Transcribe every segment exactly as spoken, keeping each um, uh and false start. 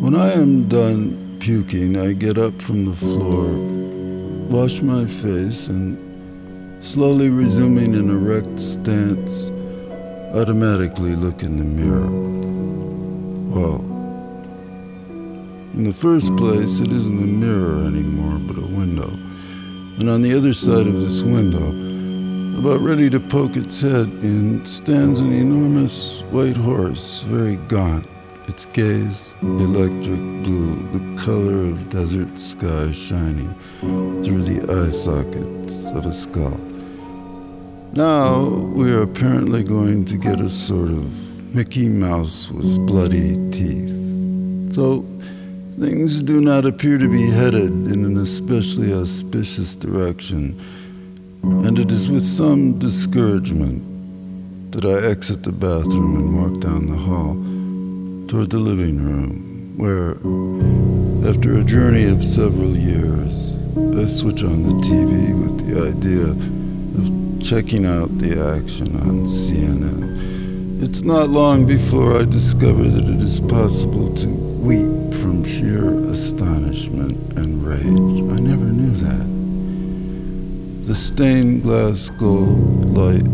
When I am done puking, I get up from the floor, wash my face, and slowly resuming an erect stance, automatically look in the mirror. Well, in the first place, it isn't a mirror anymore, but a window. And on the other side of this window, about ready to poke its head in, stands an enormous white horse, very gaunt. Its gaze, electric blue, the color of desert sky shining through the eye sockets of a skull. Now we are apparently going to get a sort of Mickey Mouse with bloody teeth. So things do not appear to be headed in an especially auspicious direction, and it is with some discouragement that I exit the bathroom and walk down the hall toward the living room, where, after a journey of several years, I switch on the T V with the idea of checking out the action on C N N. It's not long before I discover that it is possible to weep from sheer astonishment and rage. I never knew that. The stained glass gold light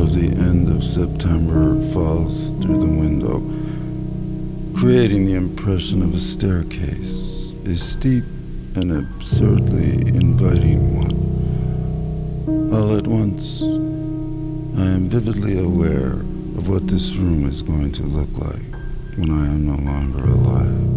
of the end of September falls through the window, creating the impression of a staircase, a steep and absurdly inviting one. all at once, I am vividly aware of what this room is going to look like when I am no longer alive.